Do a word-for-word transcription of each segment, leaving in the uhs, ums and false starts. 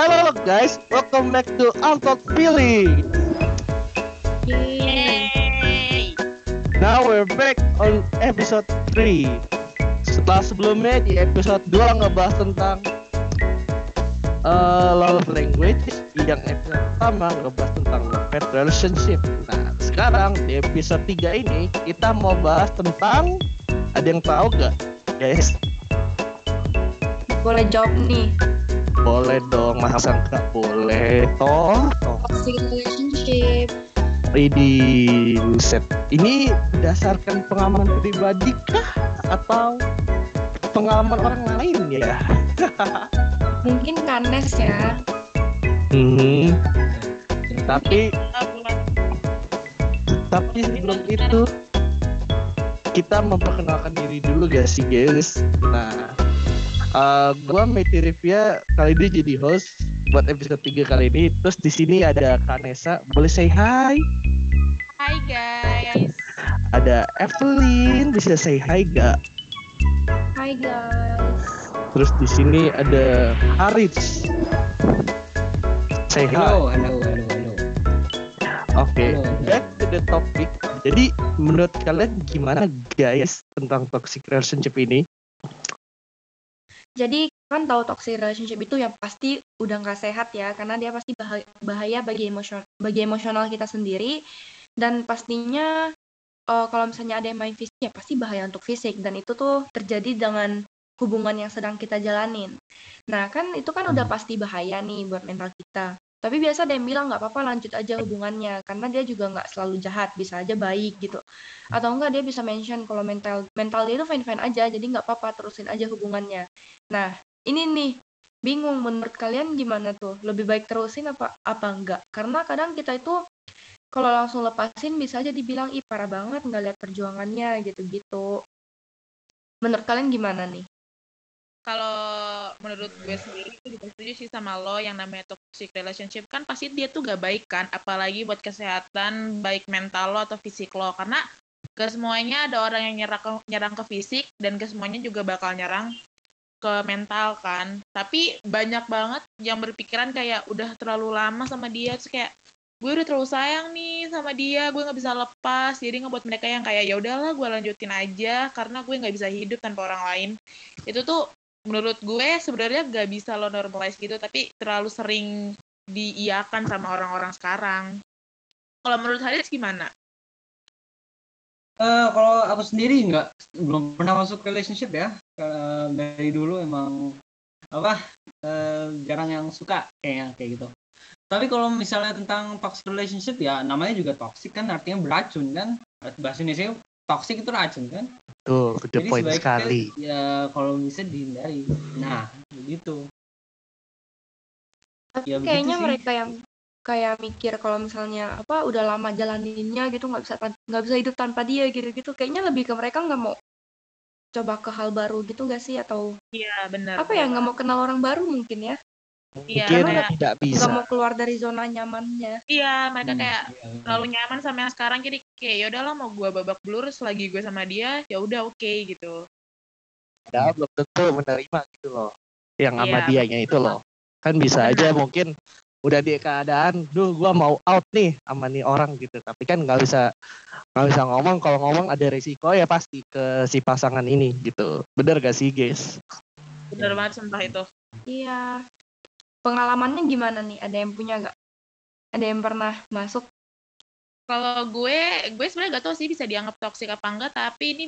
Hello guys, welcome back to Untuk Pilih. Yay! Now we're back on episode three. Setelah sebelumnya di episode dua ngebahas tentang uh, love language. Yang episode pertama ngebahas tentang pet relationship. Nah sekarang di episode tiga ini kita mau bahas tentang, ada yang tahu gak guys? Boleh jawab nih. Boleh dong, masa enggak boleh toh? Toxic relationship. Ready set. Ini berdasarkan pengalaman pribadi kah atau pengalaman orang lain ya? Mungkin Kanes ya. Hmm. Tapi tapi sebelum itu kita memperkenalkan diri dulu gak sih guys? Nah, Uh, gue Meity Rivia, kali ini jadi host buat episode tiga kali ini. Terus di sini ada Kanessa, boleh say hi? Hi guys. Ada Evelyn, bisa say hi gak? Hi guys. Terus di sini ada Harits. Say hi. Hello, hello, hello, hello. Oke, okay. Back to the topic. Jadi menurut kalian gimana guys tentang toxic relationship ini? Jadi kan tahu toxic relationship itu yang pasti udah nggak sehat ya, karena dia pasti bahaya bagi emosional, bagi emosional kita sendiri, dan pastinya uh, kalau misalnya ada yang main fisik ya pasti bahaya untuk fisik, dan itu tuh terjadi dengan hubungan yang sedang kita jalanin. Nah kan itu kan udah pasti bahaya nih buat mental kita. Tapi biasa ada yang bilang nggak apa-apa lanjut aja hubungannya, karena dia juga nggak selalu jahat, bisa aja baik gitu. Atau enggak dia bisa mention kalau mental mental dia itu fine-fine aja, jadi nggak apa-apa terusin aja hubungannya. Nah ini nih bingung, menurut kalian gimana tuh? Lebih baik terusin apa apa enggak? Karena kadang kita itu kalau langsung lepasin bisa aja dibilang ih parah banget nggak lihat perjuangannya gitu-gitu. Menurut kalian gimana nih? Kalau menurut gue sendiri itu juga setuju sih sama lo, yang namanya toxic relationship kan pasti dia tuh gak baik kan, apalagi buat kesehatan baik mental lo atau fisik lo, karena gak semuanya ada orang yang nyerang ke, nyerang ke fisik dan gak semuanya juga bakal nyerang ke mental kan. Tapi banyak banget yang berpikiran kayak udah terlalu lama sama dia, terus kayak gue udah terlalu sayang nih sama dia, gue nggak bisa lepas, jadi ngebuat mereka yang kayak ya udahlah gue lanjutin aja karena gue nggak bisa hidup tanpa orang lain. Itu tuh menurut gue sebenarnya gak bisa lo normalize gitu, tapi terlalu sering diiakan sama orang-orang sekarang. Kalau menurut Harits gimana? Uh, kalau aku sendiri nggak, belum pernah masuk relationship ya. Uh, dari dulu emang apa uh, jarang yang suka kayaknya kayak gitu. Tapi kalau misalnya tentang toxic relationship ya namanya juga toxic kan, artinya beracun kan. Bahasa Indonesia toxic itu racun kan. Tuh, to the point sekali. Ya kalau bisa dihindari. Nah, begitu. Tapi ya, kayaknya mereka yang kayak mikir kalau misalnya apa udah lama jalaninnya gitu nggak bisa nggak bisa hidup tanpa dia gitu-gitu, kayaknya lebih ke mereka nggak mau coba ke hal baru gitu gak sih, atau iya benar apa ya, nggak mau kenal orang baru mungkin ya, iya karena tidak bisa nggak mau keluar dari zona nyamannya. Iya mereka kayak hmm. terlalu nyaman sama yang sekarang, jadi kayak ya udahlah mau gue babak belur selagi gue sama dia ya udah oke okay, gitu ya, belum tentu menerima gitu loh yang sama ya, dianya itu loh kan, bisa aja mungkin udah di keadaan, duh gue mau out nih sama nih orang gitu, tapi kan nggak bisa nggak bisa ngomong, kalau ngomong ada resiko ya pasti ke si pasangan ini gitu. Bener gak sih guys? Bener banget sumpah itu. Iya. Pengalamannya gimana nih? Ada yang punya nggak? Ada yang pernah masuk? Kalau gue, gue sebenarnya nggak tahu sih bisa dianggap toksik apa enggak, tapi ini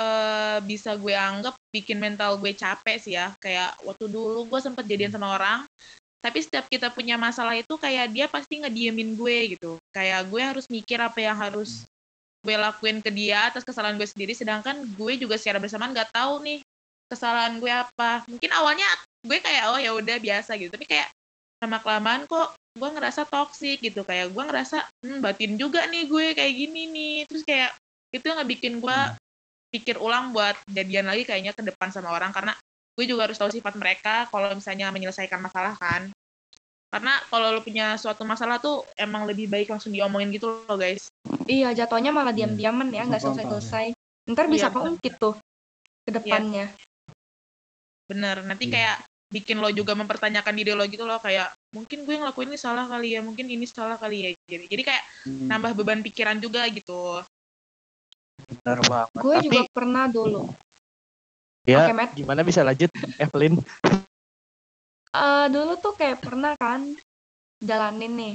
uh, bisa gue anggap bikin mental gue capek sih ya. Kayak waktu dulu gue sempet jadian sama orang. Tapi setiap kita punya masalah itu kayak dia pasti ngediemin gue gitu. Kayak gue harus mikir apa yang harus gue lakuin ke dia atas kesalahan gue sendiri. Sedangkan gue juga secara bersamaan gak tahu nih kesalahan gue apa. Mungkin awalnya gue kayak oh ya udah biasa gitu. Tapi kayak lama-kelamaan kok gue ngerasa toksik gitu. Kayak gue ngerasa hmm, batin juga nih gue kayak gini nih. Terus kayak itu yang ngebikin gue pikir ulang buat jadian lagi kayaknya ke depan sama orang. Karena gue juga harus tahu sifat mereka kalau misalnya menyelesaikan masalah kan. Karena kalau lo punya suatu masalah tuh emang lebih baik langsung diomongin gitu loh guys. Iya, jatuhnya malah diam-diaman ya, nggak selesai-selesai. Ntar bisa iya, keungkit tuh ke depannya. Iya. Bener, nanti iya. Kayak bikin lo juga mempertanyakan diri lo gitu loh, kayak mungkin gue ngelakuin ini salah kali ya, mungkin ini salah kali ya, jadi jadi kayak hmm. nambah beban pikiran juga gitu. Benar banget. Gue Tapi... juga pernah dulu. Ya, okay, gimana bisa lanjut, Evelyn? Uh, dulu tuh kayak pernah kan jalanin nih,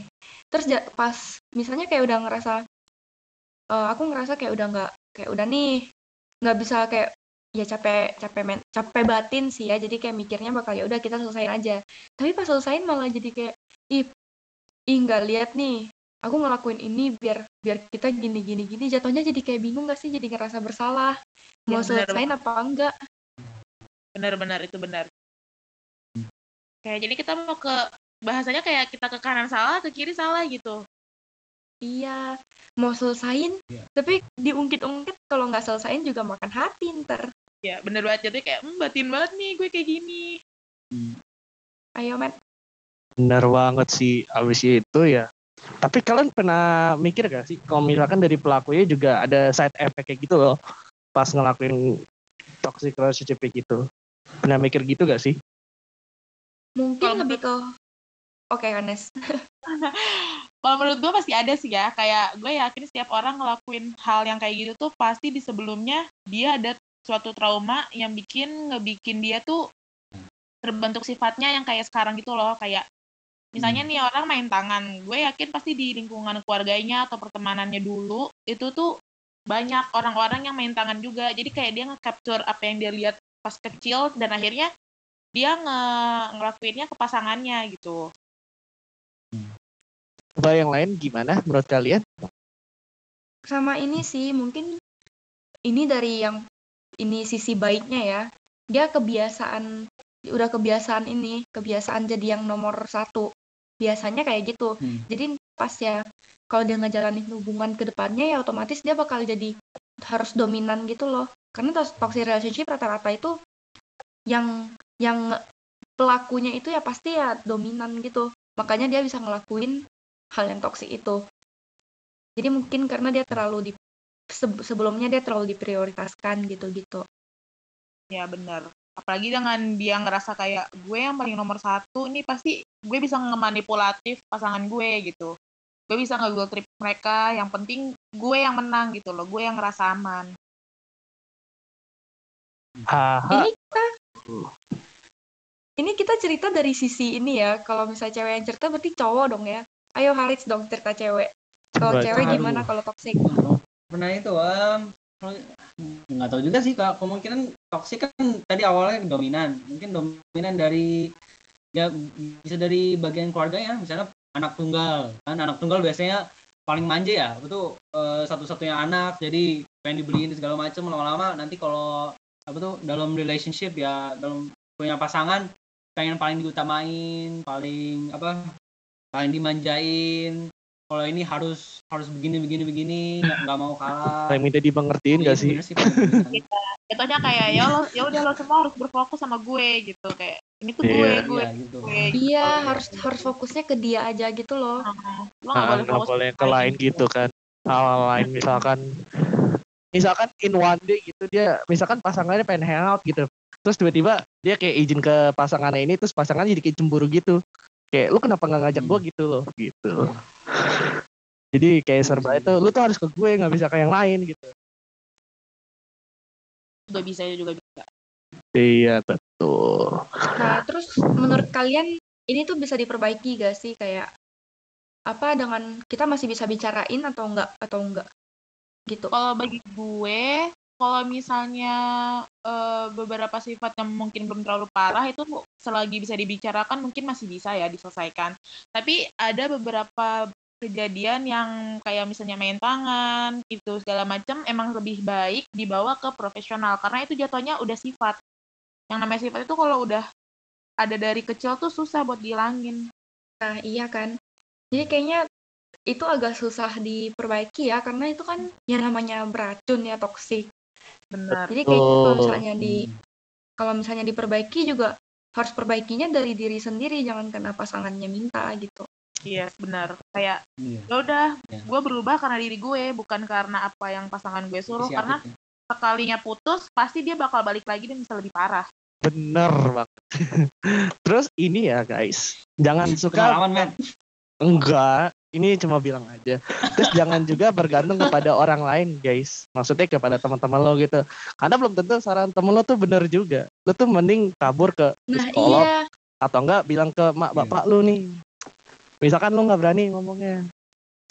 terus pas misalnya kayak udah ngerasa, uh, aku ngerasa kayak udah nggak, kayak udah nih, nggak bisa kayak ya capek capek men capek batin sih ya, jadi kayak mikirnya bakal ya udah kita selesain aja. Tapi pas selesain malah jadi kayak ih ih nggak lihat nih aku ngelakuin ini biar biar kita gini gini gini, jatuhnya jadi kayak bingung gak sih, jadi ngerasa bersalah mau ya, selesain apa enggak. Benar-benar itu benar. Kayak jadi kita mau ke bahasanya kayak kita ke kanan salah ke kiri salah gitu. Iya, mau selesain, yeah. Tapi diungkit-ungkit kalau nggak selesain juga makan hati ntar. Iya, yeah, bener banget. Jadi kayak, mmm, batin banget nih gue kayak gini. Hmm. Ayo, Matt. Bener banget sih, abis itu ya. Tapi kalian pernah mikir nggak sih, kalau misalkan dari pelakunya juga ada side effect kayak gitu loh, pas ngelakuin toxic relationship gitu. Pernah mikir gitu nggak sih? Mungkin kalo lebih ke... Oke, okay, Ernest. Kalau menurut gue pasti ada sih ya, kayak gue yakin setiap orang ngelakuin hal yang kayak gitu tuh pasti di sebelumnya dia ada suatu trauma yang bikin ngebikin dia tuh terbentuk sifatnya yang kayak sekarang gitu loh. Kayak misalnya nih orang main tangan, gue yakin pasti di lingkungan keluarganya atau pertemanannya dulu itu tuh banyak orang-orang yang main tangan juga, jadi kayak dia nge-capture apa yang dia lihat pas kecil dan akhirnya dia nge- ngelakuinnya ke pasangannya gitu. Coba yang lain gimana menurut kalian? Sama ini sih, mungkin ini dari yang ini sisi baiknya ya. Dia kebiasaan, udah kebiasaan ini, kebiasaan jadi yang nomor satu. Biasanya kayak gitu. Hmm. Jadi pas ya, kalau dia ngejalanin hubungan ke depannya ya otomatis dia bakal jadi harus dominan gitu loh. Karena toxic relationship rata-rata itu yang yang pelakunya itu ya pasti ya dominan gitu. Makanya dia bisa ngelakuin hal yang toksik itu. Jadi mungkin karena dia terlalu di sebelumnya dia terlalu diprioritaskan gitu-gitu. Ya benar. Apalagi dengan dia ngerasa kayak gue yang paling nomor satu, ini pasti gue bisa ngemanipulatif pasangan gue gitu. Gue bisa nge-guilt trip mereka. Yang penting gue yang menang gitu loh. Gue yang ngerasa aman. Aha. Ini kita. Ini kita cerita dari sisi ini ya. Kalau misalnya cewek yang cerita berarti cowok dong ya. Ayo Harits dong cerita cewek. Kalau cewek aduh. Gimana kalau toksik? Pernah itu, um, nggak tahu juga sih kak. Kemungkinan toksik kan tadi awalnya dominan. Mungkin dominan dari ya bisa dari bagian keluarganya. Misalnya anak tunggal kan, anak tunggal biasanya paling manja ya. Itu uh, satu-satunya anak. Jadi pengen dibeliin segala macam lama-lama. Nanti kalau apa tuh dalam relationship ya, dalam punya pasangan pengen paling diutamain, paling apa? Paling dimanjain, kalau ini harus harus begini begini begini, nggak mau kalah. Saya minta dimengertiin nggak sih? Contohnya kayak ya lo, ya udah lo semua harus berfokus sama gue gitu, kayak ini tuh yeah. gue gue. Iya gitu. Gitu. harus harus fokusnya ke dia aja gitu loh. Uh-huh. Lo nggak boleh, nah, boleh ke lain gitu kan, hal lain misalkan misalkan in one day gitu dia, misalkan pasangannya pengen hangout gitu, terus tiba-tiba dia kayak izin ke pasangannya ini, terus pasangannya jadi kayak cemburu gitu. Kayak lu kenapa gak ngajak gue gitu loh gitu. Jadi kayak serba itu lu tuh harus ke gue, gak bisa ke yang lain gitu. Gak bisa ya juga bisa. Iya betul. Nah terus menurut kalian ini tuh bisa diperbaiki gak sih, kayak apa dengan kita masih bisa bicarain atau enggak atau enggak gitu? Kalau bagi gue, kalau misalnya e, beberapa sifat yang mungkin belum terlalu parah itu selagi bisa dibicarakan mungkin masih bisa ya diselesaikan. Tapi ada beberapa kejadian yang kayak misalnya main tangan itu segala macam emang lebih baik dibawa ke profesional karena itu jatuhnya udah sifat. Yang namanya sifat itu kalau udah ada dari kecil tuh susah buat dihilangin. Nah iya kan. Jadi kayaknya itu agak susah diperbaiki ya karena itu kan yang namanya beracun ya, toksik. Benar. Jadi kayak kalau misalnya di kalau misalnya diperbaiki juga harus perbaikinya dari diri sendiri, jangan karena pasangannya minta gitu. Iya, benar. Kayak ya udah, ya. Gue berubah karena diri gue, bukan karena apa yang pasangan gue suruh. Siap, karena ya. Sekalinya putus pasti dia bakal balik lagi dan bisa lebih parah. Bener banget. Terus ini ya guys, jangan suka aman, enggak, ini cuma bilang aja. Terus jangan juga bergantung kepada orang lain guys, maksudnya kepada teman-teman lo gitu, karena belum tentu saran temen lo tuh bener juga. Lo tuh mending kabur ke psikolog, nah, iya. Atau enggak bilang ke mak bapak iya. Lo nih, misalkan lo gak berani ngomongnya.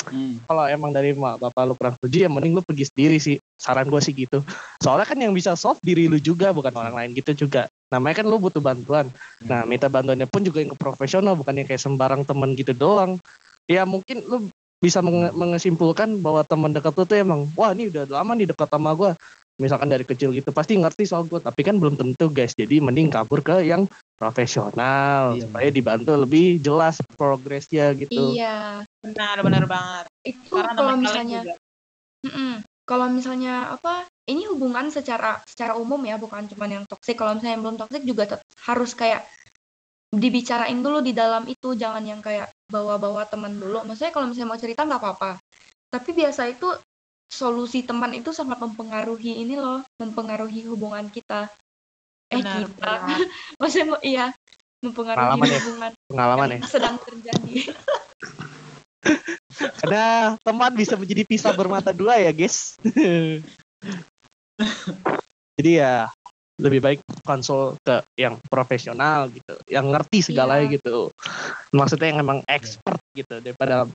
Hmm. Kalau emang dari mak bapak lu kurang setuju, ya mending lu pergi sendiri sih. Saran gue sih gitu. Soalnya kan yang bisa solve diri lu juga, bukan orang lain gitu juga. Namanya kan lu butuh bantuan. Nah minta bantuannya pun juga yang profesional, bukan yang kayak sembarang temen gitu doang. Ya mungkin lu bisa menge- mengesimpulan bahwa teman dekat lu tuh emang, wah ini udah lama nih dekat sama gue, misalkan dari kecil gitu, pasti ngerti soal gue. Tapi kan belum tentu guys. Jadi mending kabur ke yang profesional, iya, supaya dibantu lebih jelas progresnya gitu. Iya, benar-benar banget. Itu karena kalau misalnya, kalau misalnya apa? Ini hubungan secara secara umum ya, bukan cuma yang toksik. Kalau misalnya yang belum toksik juga tet- harus kayak dibicarain dulu di dalam itu. Jangan yang kayak bawa-bawa teman dulu. Maksudnya kalau misalnya mau cerita nggak apa-apa. Tapi biasa itu solusi teman itu sangat mempengaruhi ini loh, mempengaruhi hubungan kita. Eh benar, kita, maksudnya iya, mempengaruhi pengalaman hubungan ya. Pengalaman yang ya. Sedang terjadi. Karena teman bisa menjadi pisau bermata dua ya guys. Jadi ya lebih baik konsul ke yang profesional gitu, yang ngerti segalanya yeah. Gitu. Maksudnya yang emang expert gitu, daripada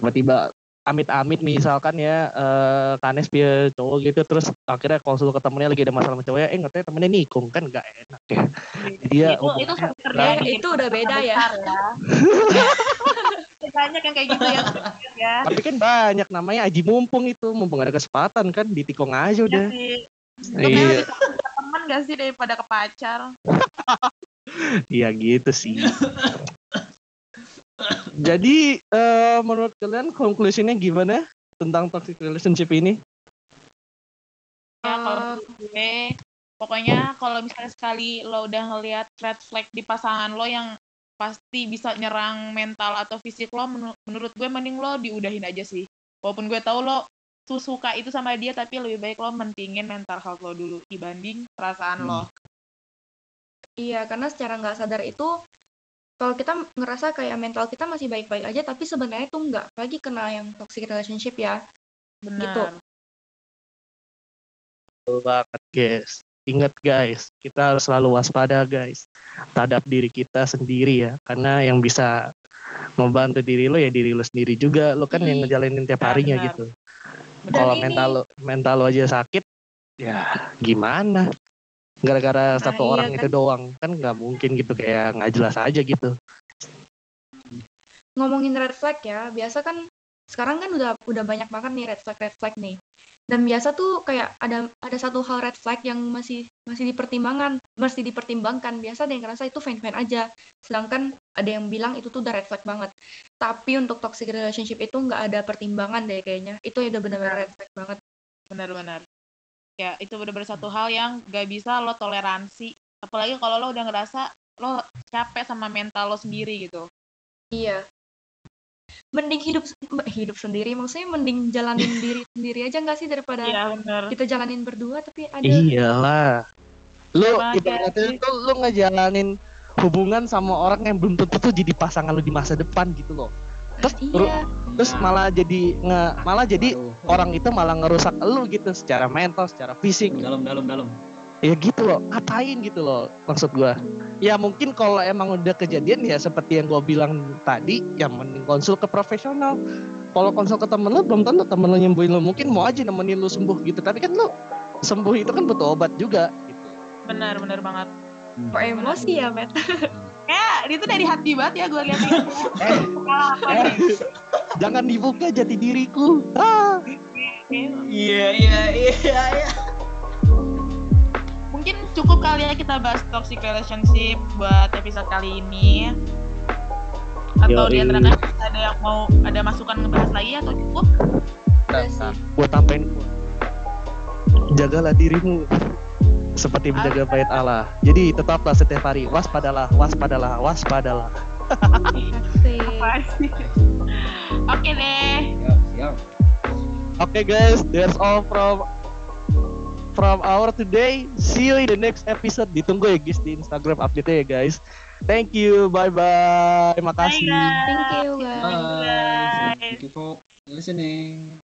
tiba-tiba amit-amit misalkan ya uh, Kanes dia cowok gitu, terus akhirnya konsul ke temennya lagi ada masalah sama cowoknya, eh ngerti temennya nikung kan nggak enak ya dia itu itu, terang, itu udah beda ya, ya. Banyak yang kayak gitu ya, ya tapi kan banyak namanya aji mumpung, itu mumpung ada kesempatan kan ditikung aja udah ya, iya teman nggak sih daripada ke pacar. Iya gitu sih. Jadi uh, menurut kalian conclusion-nya gimana tentang toxic relationship ini? Ya kalau gue, pokoknya kalau misalnya sekali lo udah ngelihat red flag di pasangan lo yang pasti bisa nyerang mental atau fisik lo, menur- menurut gue mending lo diudahin aja sih. Walaupun gue tahu lo suka itu sama dia, tapi lebih baik lo mentingin mental health lo dulu dibanding perasaan hmm. lo. Iya, karena secara nggak sadar itu kalau kita ngerasa kayak mental kita masih baik-baik aja, tapi sebenarnya tuh enggak, apalagi kena yang toxic relationship ya. Benar. Gitu. Betul banget guys. Ingat guys, kita harus selalu waspada guys terhadap diri kita sendiri ya, karena yang bisa membantu diri lo ya diri lo sendiri juga. Lo kan hmm. yang ngejalanin tiap harinya benar. Gitu. Kalau mental lo, mental lo aja sakit, ya gimana? Gara-gara satu nah, orang iya, itu kan. Doang kan nggak mungkin gitu, kayak nggak jelas aja gitu. Ngomongin red flag ya, biasa kan sekarang kan udah udah banyak banget nih red flag red flag nih, dan biasa tuh kayak ada ada satu hal red flag yang masih masih dipertimbangkan masih dipertimbangkan biasa ada yang ngerasa itu fine fine aja, sedangkan ada yang bilang itu tuh udah red flag banget. Tapi untuk toxic relationship itu nggak ada pertimbangan deh kayaknya, itu udah benar-benar red flag banget. Benar-benar. Ya, itu benar-benar satu hal yang gak bisa lo toleransi. Apalagi kalau lo udah ngerasa lo capek sama mental lo sendiri gitu. Iya. Mending hidup hidup sendiri, maksudnya mending jalanin diri sendiri aja gak sih, daripada ya, kita jalanin berdua tapi ada. Iyalah. Lo ibaratnya tuh lo ngejalanin hubungan sama orang yang belum tentu tuh jadi pasangan lo di masa depan gitu loh. Terus, iya. terus malah jadi nge, malah jadi aduh, orang itu malah ngerusak elu gitu secara mental, secara fisik. Dalam dalam dalam. Ya gitu loh, ngapain gitu loh maksud gua. Ya mungkin kalau emang udah kejadian ya seperti yang gua bilang tadi, ya mending konsul ke profesional. Kalau konsul ke temen lu belum tentu temen lu nyembuhin lu, mungkin mau aja nemenin lu sembuh gitu, tapi kan lu sembuh itu kan butuh obat juga gitu. Benar, benar banget. Kok emosi ya, Met? Ya, itu dari hati banget ya gue lihat. eh, eh, jangan dibuka jati diriku. Ah. Iya, iya, iya, iya. Mungkin cukup kali ya kita bahas toxic relationship buat episode kali ini. Atau di antara kalian ada yang mau ada masukan ngebahas lagi atau cukup? Buat tambahin. Jagalah dirimu seperti menjaga bait Allah. Jadi tetaplah setiap hari waspadalah, waspadalah, waspadalah. Oke deh. Oke guys, that's all from from our today. See you in the next episode. Ditunggu ya guys di Instagram update-nya ya guys. Thank you. Bye-bye. Makasih. Thank you guys. Bye. Thank you for listening.